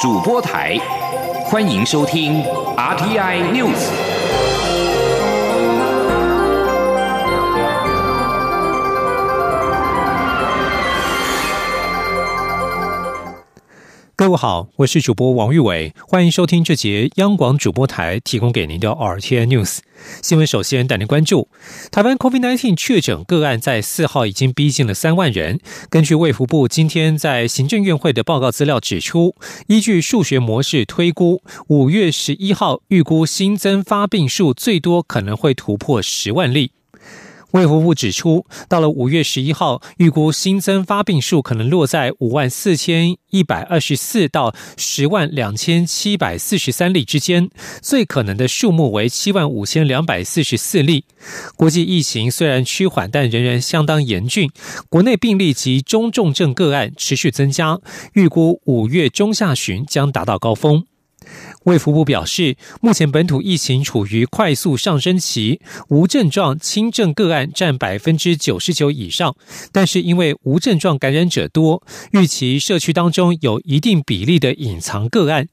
主播台，欢迎收听 RTI News。各位好，我是主播王玉伟，欢迎收听这节央广主播台提供给您的 RTI News 新闻。首先带您关注台湾 COVID-19 确诊个案在4号已经逼近了3万人。根据卫福部今天在行政院会的报告资料指出，依据数学模式推估，5月11号预估新增发病数最多可能会突破10万例。卫福部指出，到了5月11号，预估新增发病数可能落在54124到102743例之间，最可能的数目为75244例。国际疫情虽然趋缓，但仍然相当严峻，国内病例及中重症个案持续增加，预估5月中下旬将达到高峰。卫福部表示，目前本土疫情处于快速上升期，无症状轻症个案占 99% 以上，但是因为无症状感染者多，预期社区当中有一定比例的隐藏个案。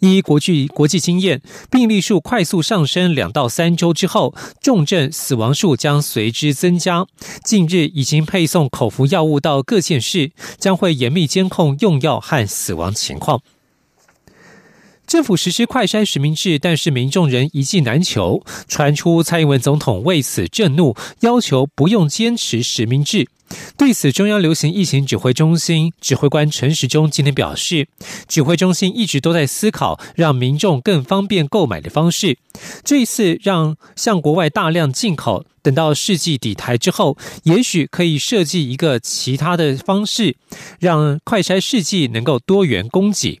依国际经验，病例数快速上升2到3周之后，重症死亡数将随之增加。近日已经配送口服药物到各县市，将会严密监控用药和死亡情况。政府实施快筛实名制，但是民众仍一剂难求，传出蔡英文总统为此震怒，要求不用坚持实名制。对此，中央流行疫情指挥中心指挥官陈时中今天表示，指挥中心一直都在思考让民众更方便购买的方式，这一次让向国外大量进口，等到试剂抵台之后，也许可以设计一个其他的方式，让快筛试剂能够多元供给。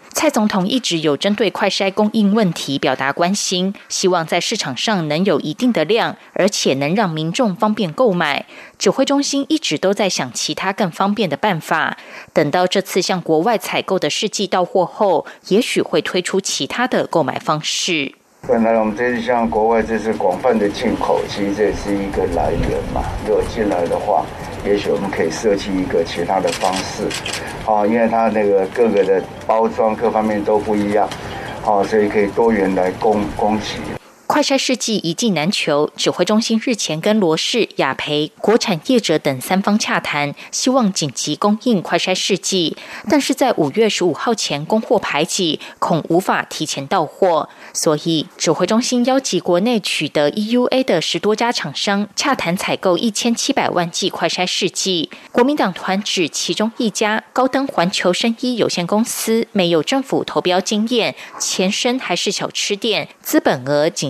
蔡总统一直有针对快筛供应问题表达关心，希望在市场上能有一定的量，而且能让民众方便购买。指挥中心一直都在想其他更方便的办法，等到这次向国外采购的试剂到货后，也许会推出其他的购买方式。本来我们这次向国外这次广泛的进口，其实这也是一个来源嘛。如果进来的话，也许我们可以设计一个其他的方式，因为它那个各个的包装各方面都不一样，所以可以多元来供给。快筛试剂一剂难求，指挥中心日前跟罗氏、雅培、国产业者等三方洽谈，希望紧急供应快筛试剂，但是在5月15号前供货排挤，恐无法提前到货，所以指挥中心邀集国内取得 EUA 的10多家厂商洽谈采购1700万剂快筛试剂。国民党团指其中一家高登环球生医有限公司没有政府投标经验，前身还是小吃店，资本额仅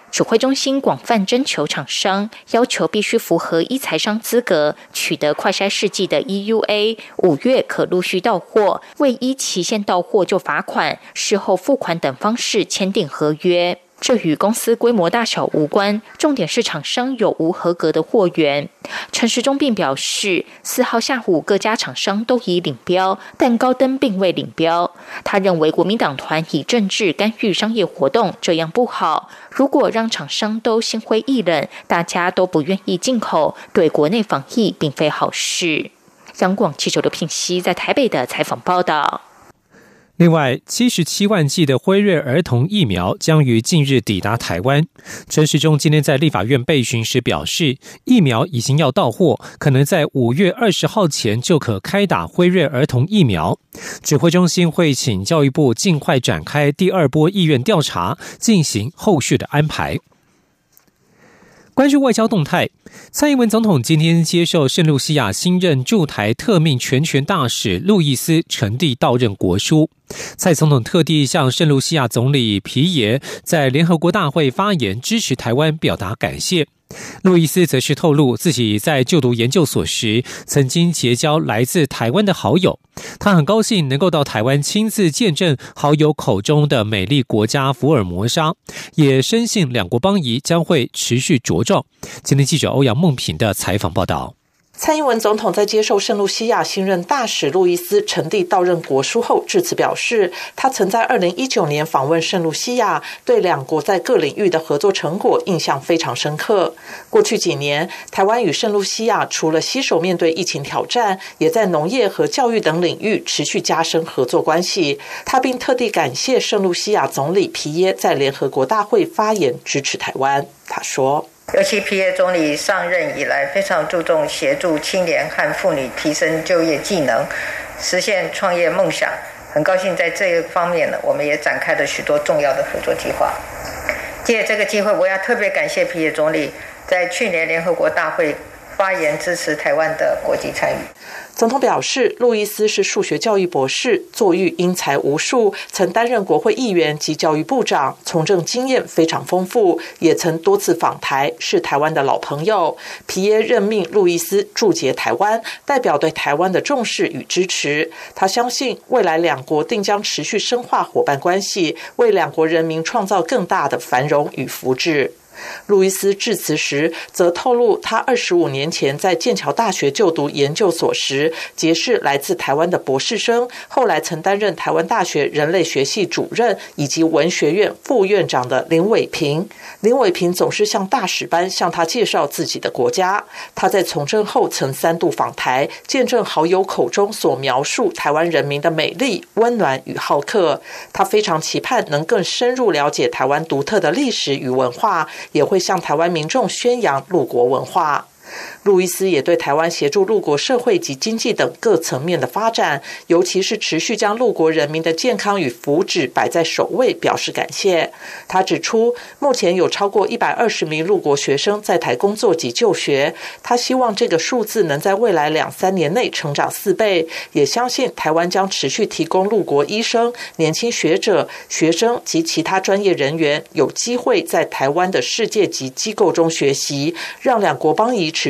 指挥中心广泛征求厂商，要求必须符合医材商资格，取得快筛试剂的 EUA， 5月可陆续到货，未依期限到货就罚款，事后付款等方式签订合约。这与公司规模大小无关，重点是厂商有无合格的货源。陈时中并表示，4号下午各家厂商都已领标，但高登并未领标。他认为国民党团以政治干预商业活动，这样不好。如果让厂商都心灰意冷，大家都不愿意进口，对国内防疫并非好事。央广记者刘聘熙在台北的采访报道。另外，77万剂的辉瑞儿童疫苗将于近日抵达台湾。陈时中今天在立法院被询时表示，疫苗已经要到货，可能在5月20号前就可开打辉瑞儿童疫苗。指挥中心会请教育部尽快展开第二波意愿调查，进行后续的安排。关注外交动态，蔡英文总统今天接受圣露西亚新任驻台特命全权大使路易斯·陈蒂到任国书。蔡总统特地向圣露西亚总理皮耶在联合国大会发言支持台湾表达感谢。路易斯则是透露自己在就读研究所时曾经结交来自台湾的好友，他很高兴能够到台湾亲自见证好友口中的美丽国家福尔摩沙，也深信两国邦谊将会持续茁壮。今天记者欧阳梦品的采访报道。蔡英文总统在接受圣露西亚新任大使路易斯·陈蒂到任国书后致辞表示，他曾在2019年访问圣露西亚，对两国在各领域的合作成果印象非常深刻。过去几年，台湾与圣露西亚除了携手面对疫情挑战，也在农业和教育等领域持续加深合作关系。他并特地感谢圣露西亚总理皮耶在联合国大会发言支持台湾。他说，尤其皮耶总理上任以来，非常注重协助青年和妇女提升就业技能，实现创业梦想。很高兴在这一方面呢，我们也展开了许多重要的合作计划。借这个机会，我要特别感谢皮耶总理在去年联合国大会发言支持台湾的国际参与。总统表示，路易斯是数学教育博士，作育英才无数，曾担任国会议员及教育部长，从政经验非常丰富，也曾多次访台，是台湾的老朋友。皮耶任命路易斯驻捷台湾，代表对台湾的重视与支持。他相信未来两国定将持续深化伙伴关系，为两国人民创造更大的繁荣与福祉。路易斯致辞时则透露，他25年前在剑桥大学就读研究所时，结识来自台湾的博士生，后来曾担任台湾大学人类学系主任以及文学院副院长的林伟平。林伟平总是像大使般向他介绍自己的国家。他在从政后曾3度访台，见证好友口中所描述台湾人民的美丽、温暖与好客。他非常期盼能更深入了解台湾独特的历史与文化，也会向台湾民众宣扬陆国文化。路易斯也对台湾协助陆国社会及经济等各层面的发展，尤其是持续将陆国人民的健康与福祉摆在首位表示感谢。他指出，目前有超过120名陆国学生在台工作及就学，他希望这个数字能在未来2-3年内成长4倍，也相信台湾将持续提供陆国医生、年轻学者、学生及其他专业人员有机会在台湾的世界级机构中学习，让两国邦谊持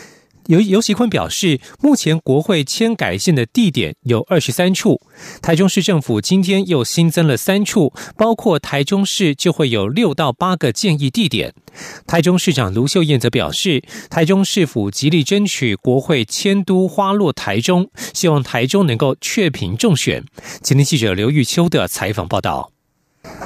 游锡堃表示，目前国会迁改建的地点有23处，台中市政府今天又新增了3处，包括台中市就会有6到8个建议地点。台中市长卢秀燕则表示，台中市府极力争取国会迁都花落台中，希望台中能够确评中选。今天记者刘玉秋的采访报道。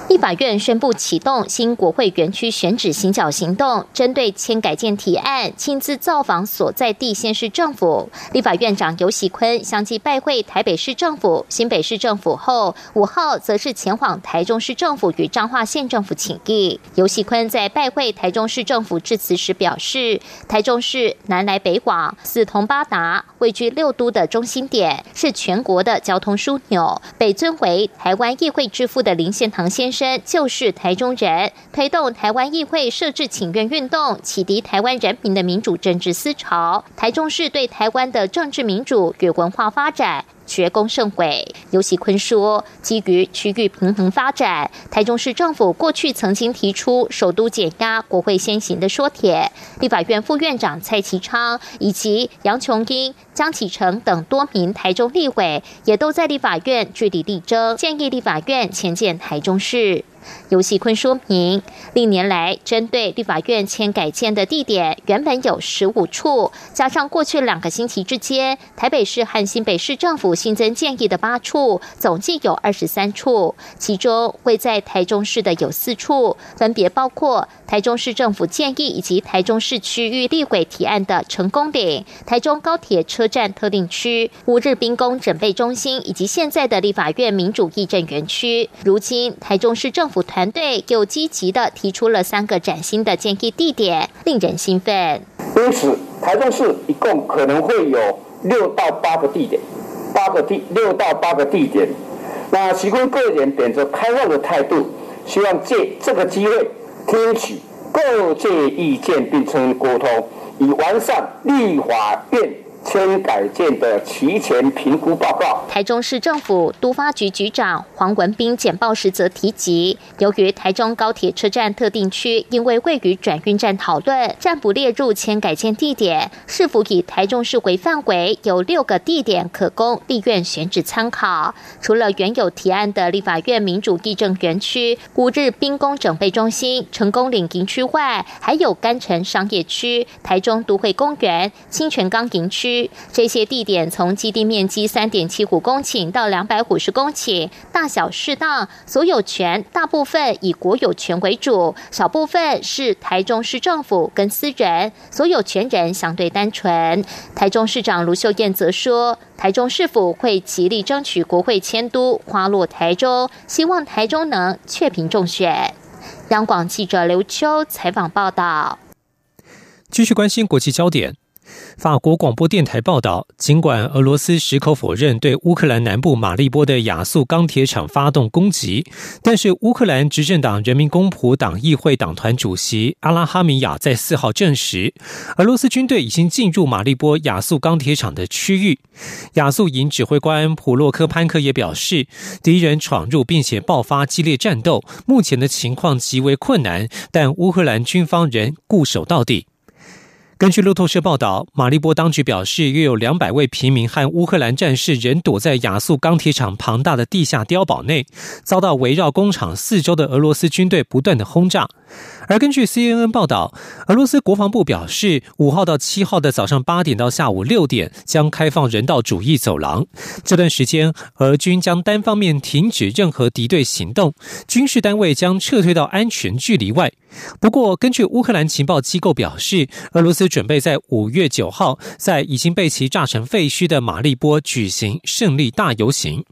立法院宣布启动新国会园区选址行脚行动，针对迁改建提案亲自造访所在地县市政府。立法院长游锡堃相继拜会台北市政府、新北市政府后，5号则是前往台中市政府与彰化县政府请意。游锡堃在拜会台中市政府致辞时表示，台中市南来北往、四通八达，位居6都的中心点，是全国的交通枢纽。被尊为台湾议会之父的林献堂先生就是台中人，推动台湾议会设置请愿运动，启迪台湾人民的民主政治思潮。台中市对台湾的政治民主与文化发展学功甚伟。游锡堃说，基于区域平衡发展，台中市政府过去曾经提出首都减压、国会先行的说帖。立法院副院长蔡其昌以及杨琼英、江启成等多名台中立委也都在立法院据理力争，建议立法院迁建台中市。游锡堃说明，历年来针对立法院迁改建的地点原本有15处，加上过去2个星期之间台北市和新北市政府新增建议的8处，总计有23处，其中位在台中市的有4处，分别包括台中市政府建议以及台中市区域立委提案的成功岭、台中高铁车站特定区、乌日兵工准备中心以及现在的立法院民主议政园区。如今台中市政府团队又积极地提出了3个崭新的建议地点，令人兴奋。因此台中市一共可能会有6到8个地点，6到8个地点。那习近平个人秉着开放的态度，希望借这个机会听取各界意见并充分沟通，以完善立法院迁改建的期前评估报告。台中市政府都发局局长黄文斌简报时则提及，由于台中高铁车站特定区因为位于转运站，讨论暂不列入迁改建地点，是否以台中市为范围，有6个地点可供立院选址参考。除了原有提案的立法院民主议政园区、乌日兵工整备中心、成功岭营区外，还有干城商业区、台中都会公园、清泉岗营区。这些地点从基地面积 3.75 公顷到250公顷，大小适当，所有权大部分以国有权为主，少部分是台中市政府跟私人，所有权人相对单纯。台中市长卢秀燕则说，台中市府会极力争取国会迁都，花落台中，希望台中能确评中选。央广记者刘秋采访报道。继续关心国际焦点。法国广播电台报道，尽管俄罗斯矢口否认对乌克兰南部马利波的亚速钢铁厂发动攻击，但是乌克兰执政党人民公仆党议会党团主席阿拉哈米亚在4号证实，俄罗斯军队已经进入马利波亚速钢铁厂的区域。亚速营指挥官普洛科潘科也表示，敌人闯入并且爆发激烈战斗，目前的情况极为困难，但乌克兰军方仍固守到底。根据路透社报道，马利波当局表示，约有200位平民和乌克兰战士仍躲在亚速钢铁厂庞大的地下碉堡内，遭到围绕工厂4周的俄罗斯军队不断的轰炸。而根据 CNN 报道，俄罗斯国防部表示，5号到7号的早上8点到下午6点将开放人道主义走廊，这段时间俄军将单方面停止任何敌对行动，军事单位将撤退到安全距离外。不过根据乌克兰情报机构表示，俄罗斯准备在5月9号在已经被其炸成废墟的马利波举行胜利大游行。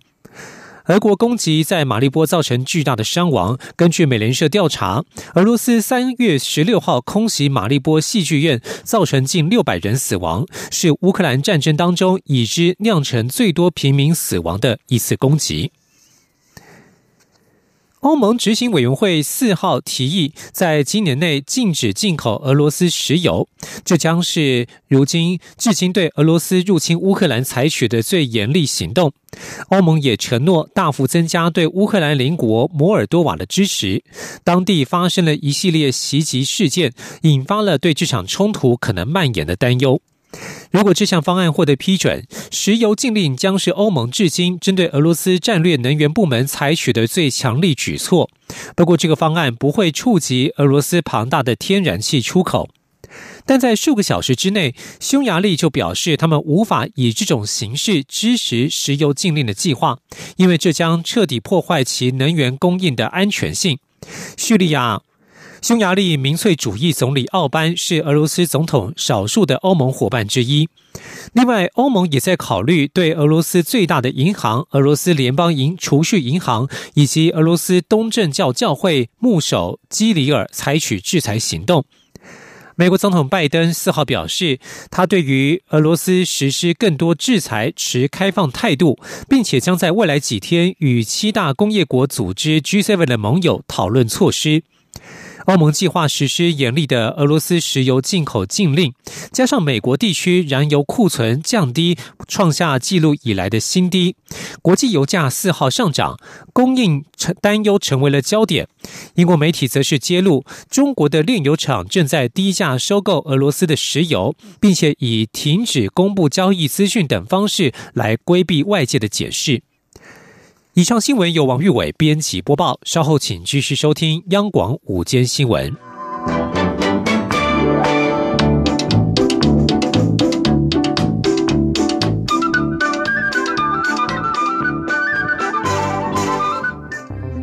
俄国攻击在马利波造成巨大的伤亡，根据美联社调查，俄罗斯3月16号空袭马利波戏剧院，造成近600人死亡，是乌克兰战争当中已知酿成最多平民死亡的一次攻击。欧盟执行委员会4号提议，在今年内禁止进口俄罗斯石油，这将是如今至今对俄罗斯入侵乌克兰采取的最严厉行动。欧盟也承诺大幅增加对乌克兰邻国摩尔多瓦的支持。当地发生了一系列袭击事件，引发了对这场冲突可能蔓延的担忧。如果这项方案获得批准，石油禁令将是欧盟至今针对俄罗斯战略能源部门采取的最强力举措。不过这个方案不会触及俄罗斯庞大的天然气出口。但在数个小时之内，匈牙利就表示他们无法以这种形式支持石油禁令的计划，因为这将彻底破坏其能源供应的安全性。匈牙利民粹主义总理奥班是俄罗斯总统少数的欧盟伙伴之一。另外，欧盟也在考虑对俄罗斯最大的银行俄罗斯联邦储蓄银行以及俄罗斯东正教教会牧首基里尔采取制裁行动。美国总统拜登4号表示，他对于俄罗斯实施更多制裁持开放态度，并且将在未来几天与7大工业国组织 G7 的盟友讨论措施。欧盟计划实施严厉的俄罗斯石油进口禁令，加上美国地区燃油库存降低，创下纪录以来的新低。国际油价4号上涨，供应担忧成为了焦点。英国媒体则是揭露，中国的炼油厂正在低价收购俄罗斯的石油，并且以停止公布交易资讯等方式来规避外界的解释。以上新闻由王玉伟编辑播报，稍后请继续收听央广午间新闻。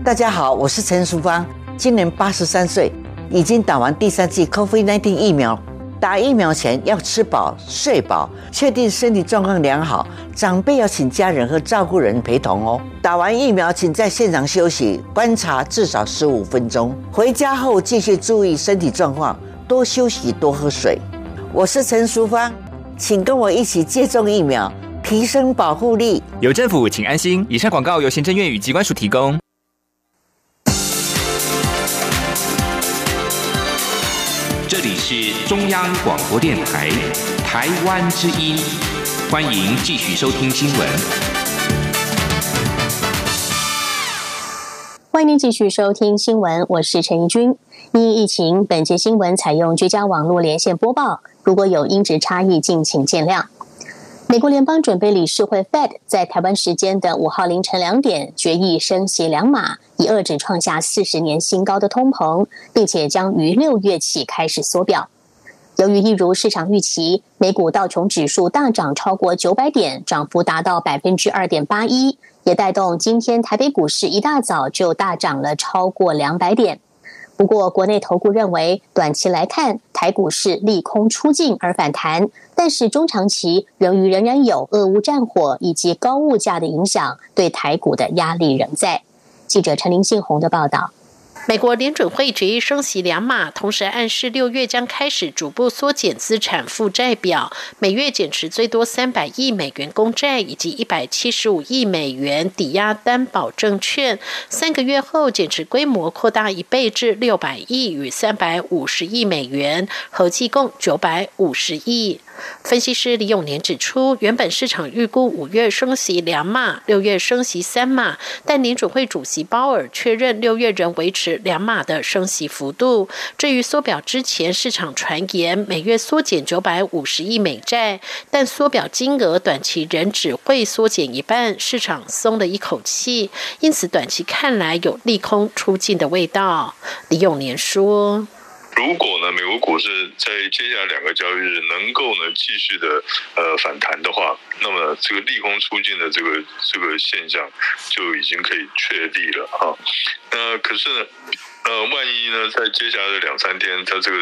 大家好，我是陈淑芳，今年83岁，已经打完第3剂 COVID-19 疫苗。打疫苗前要吃饱睡饱，确定身体状况良好。长辈要请家人和照顾人陪同哦。打完疫苗请在现场休息观察至少15分钟，回家后继续注意身体状况，多休息多喝水。我是陈淑芳，请跟我一起接种疫苗，提升保护力。有政府请安心。以上广告由行政院与疾管署提供。这里是中央广播电台台湾之音，欢迎继续收听新闻。欢迎继续收听新闻，我是陈怡君。因疫情，本节新闻采用居家网络连线播报，如果有音质差异，敬请见谅。美国联邦准备理事会 Fed 在台湾时间的5号凌晨2点决议升息2码，以遏制创下40年新高的通膨，并且将于6月起开始缩表。由于一如市场预期，美股道琼指数大涨超过900点，涨幅达到 2.81%， 也带动今天台北股市一大早就大涨了超过200点。不过国内投顾认为，短期来看台股是利空出尽而反弹，但是中长期仍然有俄乌战火以及高物价的影响，对台股的压力仍在。记者陈林信宏的报道。美国联准会决议升息2码，同时暗示6月将开始逐步缩减资产负债表，每月减持最多300亿美元公债以及175亿美元抵押担保证券。3个月后，减持规模扩大1倍至600亿与350亿美元，合计共950亿。分析师李永年指出，原本市场预估5月升息2码，6月升息3码，但联准会主席鲍尔确认6月仍维持2码的升息幅度。至于缩表之前，市场传言每月缩减950亿美债，但缩表金额短期仍只会缩减1半，市场松了一口气，因此短期看来有利空出尽的味道。李永年说。如果呢，美国股市在接下来2个交易日能够呢继续的反弹的话，那么这个利空出尽的这个现象就已经可以确立了哈。那可是呢，万一呢，在接下来的2-3天，它这个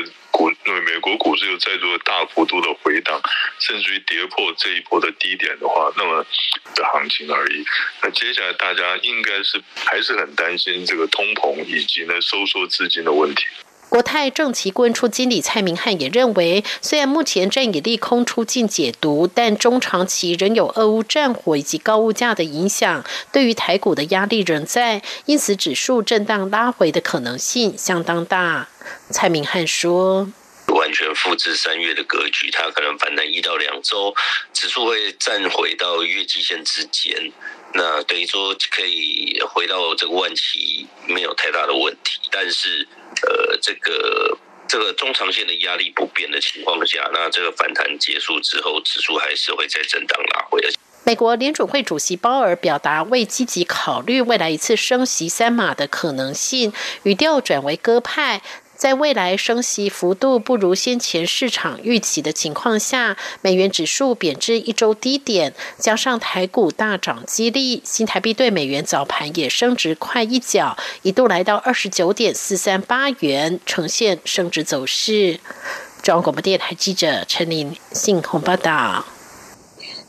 美国股市又再度大幅度的回档，甚至于跌破这一波的低点的话，那么的行情而已。那接下来大家应该是还是很担心这个通膨以及呢收缩资金的问题。国泰正奇顾问处经理蔡明汉也认为，虽然目前正以利空出尽解读，但中长期仍有俄乌战火以及高物价的影响，对于台股的压力仍在，因此指数震荡拉回的可能性相当大。蔡明汉说。完全复制3月的格局，它可能反弹1到2周，指数会站回到月季线之间，那等于说可以回到这个1万7没有太大的问题，但是这个中长线的压力不变的情况下，那这个反弹结束之后，指数还是会再震荡拉回的。美国联准会主席鲍尔表达未积极考虑未来一次升息3码的可能性，语调转为鸽派。在未来升息幅度不如先前市场预期的情况下，美元指数贬至1周低点，加上台股大涨激励，新台币对美元早盘也升值快1角，一度来到 29.438 元，呈现升值走势。中央广播电台记者陈琳信鸿报道。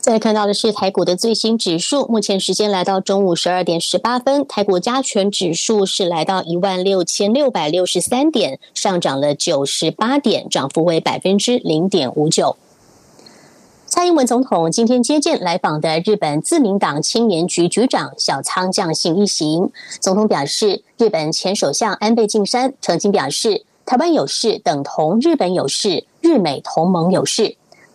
再来看到的是台股的最新指数，目前时间来到中午12点18分，台股加权指数是来到16663点，上涨了98点，涨幅为 0.59%。 蔡英文总统今天接见来访的日本自民党青年局局长小仓将幸一行，总统表示，日本前首相安倍晋三曾经表示，台湾有事等同日本有事，日美同盟有事，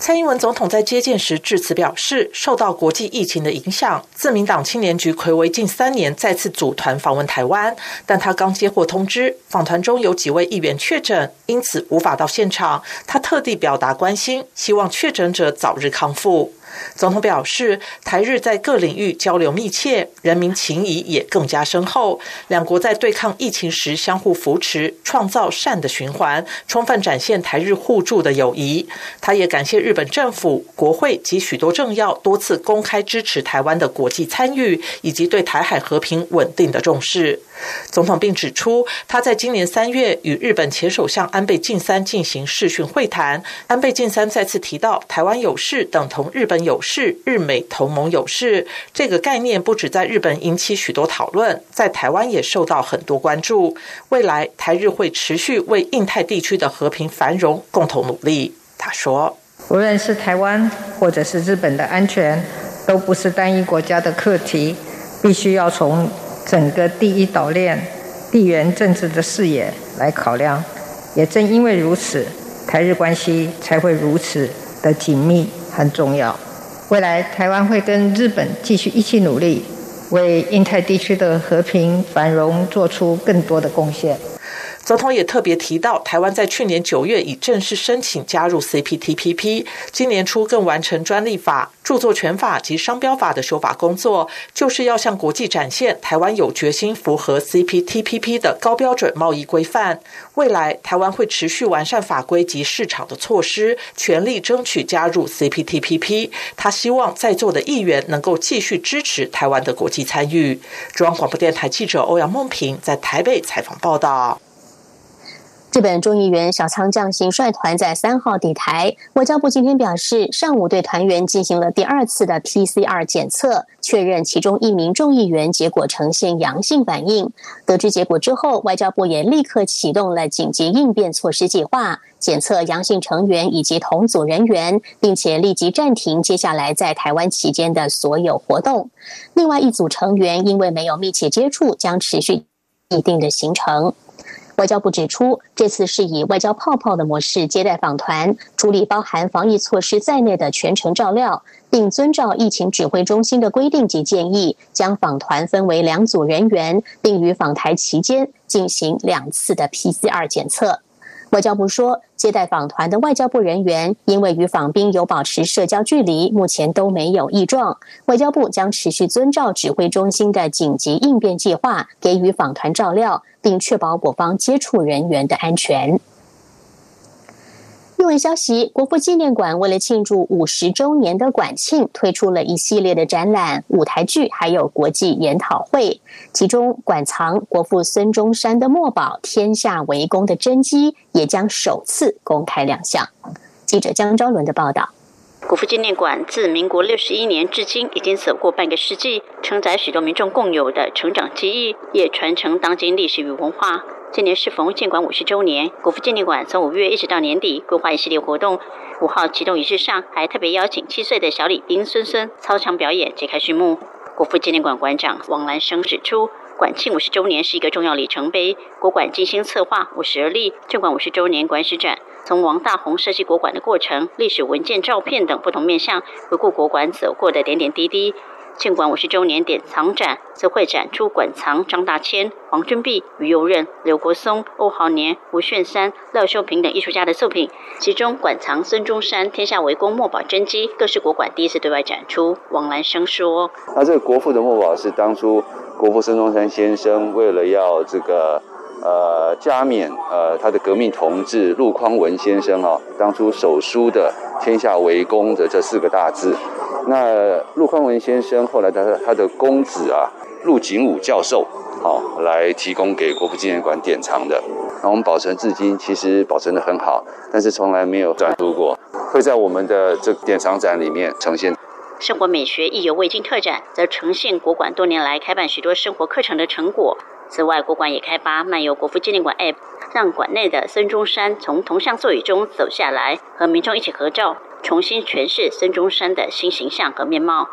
蔡英文总统在接见时致辞表示，受到国际疫情的影响，自民党青年局睽违近3年再次组团访问台湾，但他刚接获通知，访团中有几位议员确诊，因此无法到现场。他特地表达关心，希望确诊者早日康复。总统表示，台日在各领域交流密切，人民情谊也更加深厚，两国在对抗疫情时相互扶持，创造善的循环，充分展现台日互助的友谊。他也感谢日本政府、国会及许多政要多次公开支持台湾的国际参与，以及对台海和平稳定的重视。总统并指出，他在今年3月与日本前首相安倍晋三进行视讯会谈，安倍晋三再次提到台湾有事等同日本有事、日美同盟有事，这个概念不止在日本引起许多讨论，在台湾也受到很多关注。未来台日会持续为印太地区的和平繁荣共同努力。他说，无论是台湾或者是日本的安全，都不是单一国家的课题，必须要从整个第一岛链地缘政治的视野来考量。也正因为如此，台日关系才会如此的紧密和重要。未来台湾会跟日本继续一起努力，为印太地区的和平繁荣做出更多的贡献。总统也特别提到，台湾在去年9月已正式申请加入 CPTPP， 今年初更完成专利法、著作权法及商标法的修法工作，就是要向国际展现台湾有决心符合 CPTPP 的高标准贸易规范。未来台湾会持续完善法规及市场的措施，全力争取加入 CPTPP。他希望在座的议员能够继续支持台湾的国际参与。中央广播电台记者欧阳梦平在台北采访报道。日本众议员小仓将新率团在3号抵台，外交部今天表示，上午对团员进行了第2次的 PCR 检测，确认其中1名众议员结果呈现阳性反应。得知结果之后，外交部也立刻启动了紧急应变措施计划，检测阳性成员以及同组人员，并且立即暂停接下来在台湾期间的所有活动。另外一组成员因为没有密切接触，将持续一定的行程。外交部指出，这次是以外交泡泡的模式接待访团，处理包含防疫措施在内的全程照料，并遵照疫情指挥中心的规定及建议，将访团分为2组人员，并于访台期间进行2次的 PCR 检测。外交部说，接待访团的外交部人员因为与访宾有保持社交距离，目前都没有异状。外交部将持续遵照指挥中心的紧急应变计划，给予访团照料，并确保我方接触人员的安全。新闻消息，国父纪念馆为了庆祝50周年的馆庆，推出了一系列的展览、舞台剧，还有国际研讨会。其中，馆藏国父孙中山的墨宝《天下为公》的真迹，也将首次公开亮相。记者江昭伦的报道。国父纪念馆自民国61年至今，已经走过半个世纪，承载许多民众共有的成长记忆，也传承当今历史与文化。今年适逢建馆50周年，国父纪念馆从5月一直到年底，规划一系列活动。5号启动仪式上，还特别邀请7岁的小礼兵孙孙操场表演，揭开序幕。国父纪念馆馆长王兰生指出，馆庆50周年是一个重要里程碑。国馆精心策划52例建馆50周年馆史展，从王大闳设计国馆的过程、历史文件、照片等不同面向，回顾国馆走过的点点滴滴。建馆50周年典藏展则会展出馆藏张大千、黄君璧、于右任、刘国松、欧豪年、吴炫三、廖秀平等艺术家的作品，其中馆藏孙中山《天下为公》墨宝真迹更是国馆第一次对外展出。王兰生说：“这个国父的墨宝是当初国父孙中山先生为了要这个加冕他的革命同志陆匡文先生当初手书的‘天下为公’的这4个大字。”那陆匡文先生后来他的公子陆景武教授来提供给国父纪念馆典藏的，那我们保存至今，其实保存得很好，但是从来没有转出过，会在我们的这个典藏展里面呈现。生活美学意犹未尽特展则呈现国馆多年来开办许多生活课程的成果。此外，国馆也开发漫游国父纪念馆 App， 让馆内的孙中山从铜像座椅中走下来，和民众一起合照，重新诠释孙中山的新形象和面貌。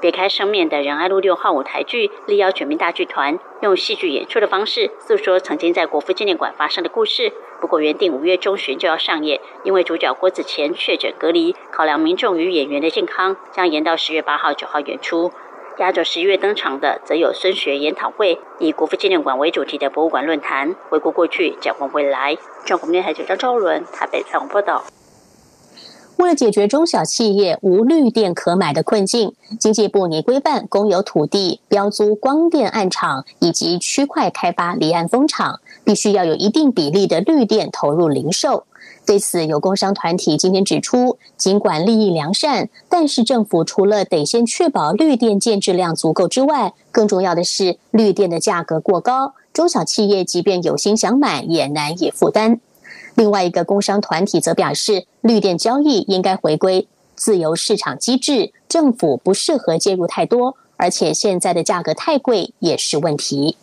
别开生面的仁爱路6号舞台剧力邀全民大剧团，用戏剧演出的方式诉说曾经在国父纪念馆发生的故事，不过原定5月中旬就要上演，因为主角郭子乾确诊隔离，考量民众与演员的健康，将延到10月8号、9号演出。压轴11月登场的则有孙学研讨会，以国父纪念馆为主题的博物馆论坛，回顾过去，展望未来。中国电台记者赵伦台北采访报道。为了解决中小企业无绿电可买的困境，经济部拟规范公有土地标租光电案场以及区块开发离岸风场，必须要有一定比例的绿电投入零售。对此，有工商团体今天指出，尽管利益良善，但是政府除了得先确保绿电建置量足够之外，更重要的是绿电的价格过高，中小企业即便有心想买也难以负担。另外一个工商团体则表示，绿电交易应该回归自由市场机制，政府不适合介入太多，而且现在的价格太贵也是问题。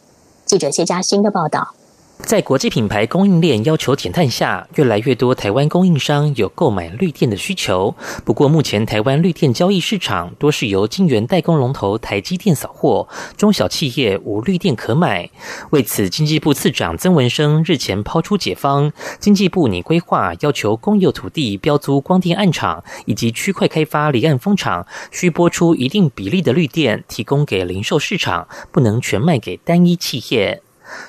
记者谢嘉欣的报道。在国际品牌供应链要求减碳下，越来越多台湾供应商有购买绿电的需求。不过目前台湾绿电交易市场多是由晶圆代工龙头台积电扫货，中小企业无绿电可买。为此，经济部次长曾文生日前抛出解方，经济部拟规划要求公有土地标租光电案场以及区块开发离岸风场，需拨出一定比例的绿电提供给零售市场，不能全卖给单一企业。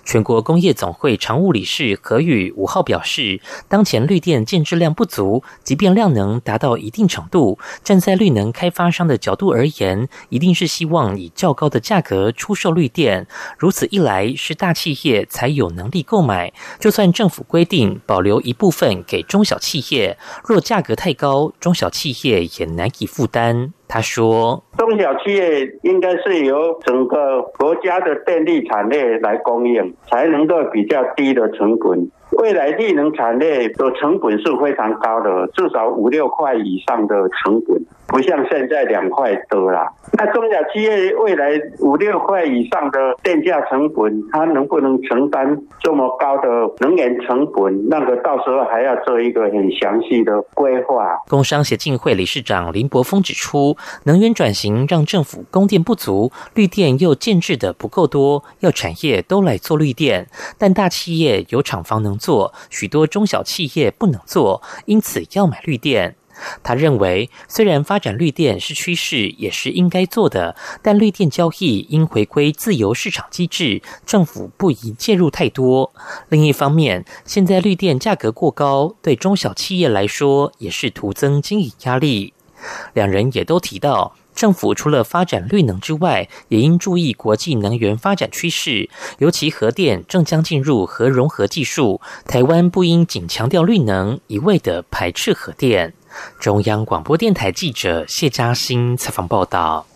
全国工业总会常务理事何宇5号表示，当前绿电建置量不足，即便量能达到一定程度，站在绿能开发商的角度而言，一定是希望以较高的价格出售绿电，如此一来是大企业才有能力购买，就算政府规定保留一部分给中小企业，若价格太高，中小企业也难以负担。他说，中小企业应该是由整个国家的电力产业来供应，才能够比较低的成本。未来绿能产业的成本是非常高的，至少5-6块以上的成本，不像现在2块多啦。那中小企业未来5-6块以上的电价成本，它能不能承担这么高的能源成本？那个到时候还要做一个很详细的规划。工商协进会理事长林柏峰指出，能源转型让政府供电不足，绿电又建置的不够多，要产业都来做绿电，但大企业有厂房能做，许多中小企业不能做，因此要买绿电。他认为，虽然发展绿电是趋势，也是应该做的，但绿电交易应回归自由市场机制，政府不宜介入太多。另一方面，现在绿电价格过高，对中小企业来说也是徒增经营压力。两人也都提到，政府除了发展绿能之外，也应注意国际能源发展趋势，尤其核电正将进入核融合技术，台湾不应仅强调绿能，一味的排斥核电。中央广播电台记者谢嘉欣采访报道。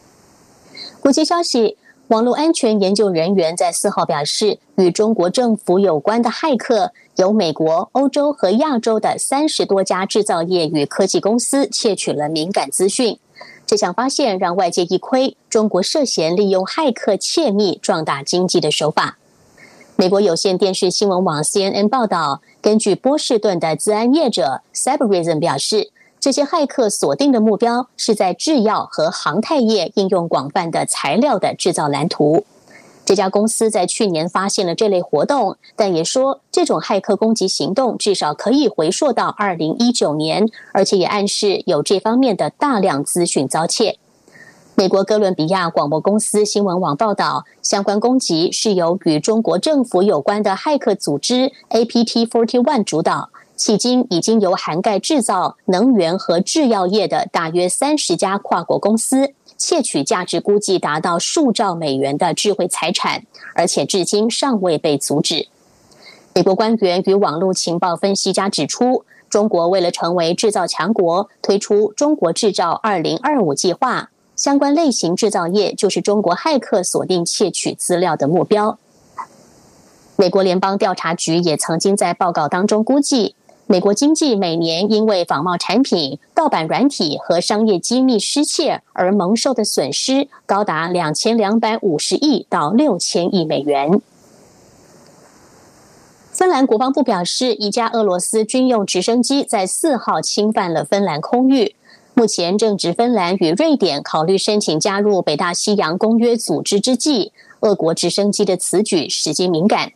国际消息，网络安全研究人员在4号表示，与中国政府有关的骇客由美国、欧洲和亚洲的30多家制造业与科技公司窃取了敏感资讯。这项发现让外界一窥中国涉嫌利用骇客窃密壮大经济的手法。美国有线电视新闻网 CNN 报道，根据波士顿的资安业者 Cyberism 表示，这些骇客锁定的目标是在制药和航太业应用广泛的材料的制造蓝图。这家公司在去年发现了这类活动，但也说这种骇客攻击行动至少可以回溯到2019年，而且也暗示有这方面的大量资讯遭窃。美国哥伦比亚广播公司新闻网报道，相关攻击是由与中国政府有关的骇客组织 APT41 主导，迄今已经由涵盖制造、能源和制药业的大约30家跨国公司窃取价值估计达到数兆美元的智慧财产，而且至今尚未被阻止。美国官员与网络情报分析家指出，中国为了成为制造强国，推出中国制造2025计划，相关类型制造业就是中国骇客锁定窃取资料的目标。美国联邦调查局也曾经在报告当中估计，美国经济每年因为仿冒产品、盗版软体和商业机密失窃而蒙受的损失高达2250亿到6000亿美元。芬兰国防部表示，一架俄罗斯军用直升机在4号侵犯了芬兰空域。目前正值芬兰与瑞典考虑申请加入北大西洋公约组织之际，俄国直升机的此举时机敏感。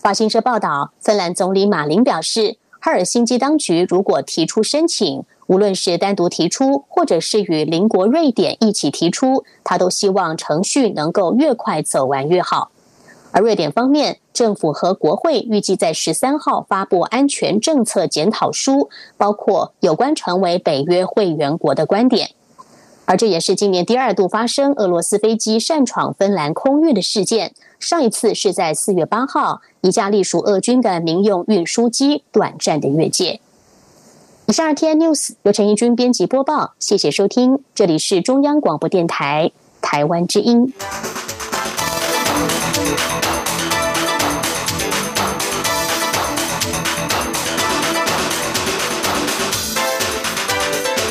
法新社报道，芬兰总理马林表示，赫尔辛基当局如果提出申请，无论是单独提出，或者是与邻国瑞典一起提出，他都希望程序能够越快走完越好。而瑞典方面，政府和国会预计在13号发布安全政策检讨书，包括有关成为北约会员国的观点。而这也是今年第二度发生俄罗斯飞机擅闯芬兰空域的事件，上一次是在4月8号，一架隶属俄军的民用运输机短暂的越界。以上 RTI News 由陈怡君编辑播报，谢谢收听，这里是中央广播电台，台湾之音。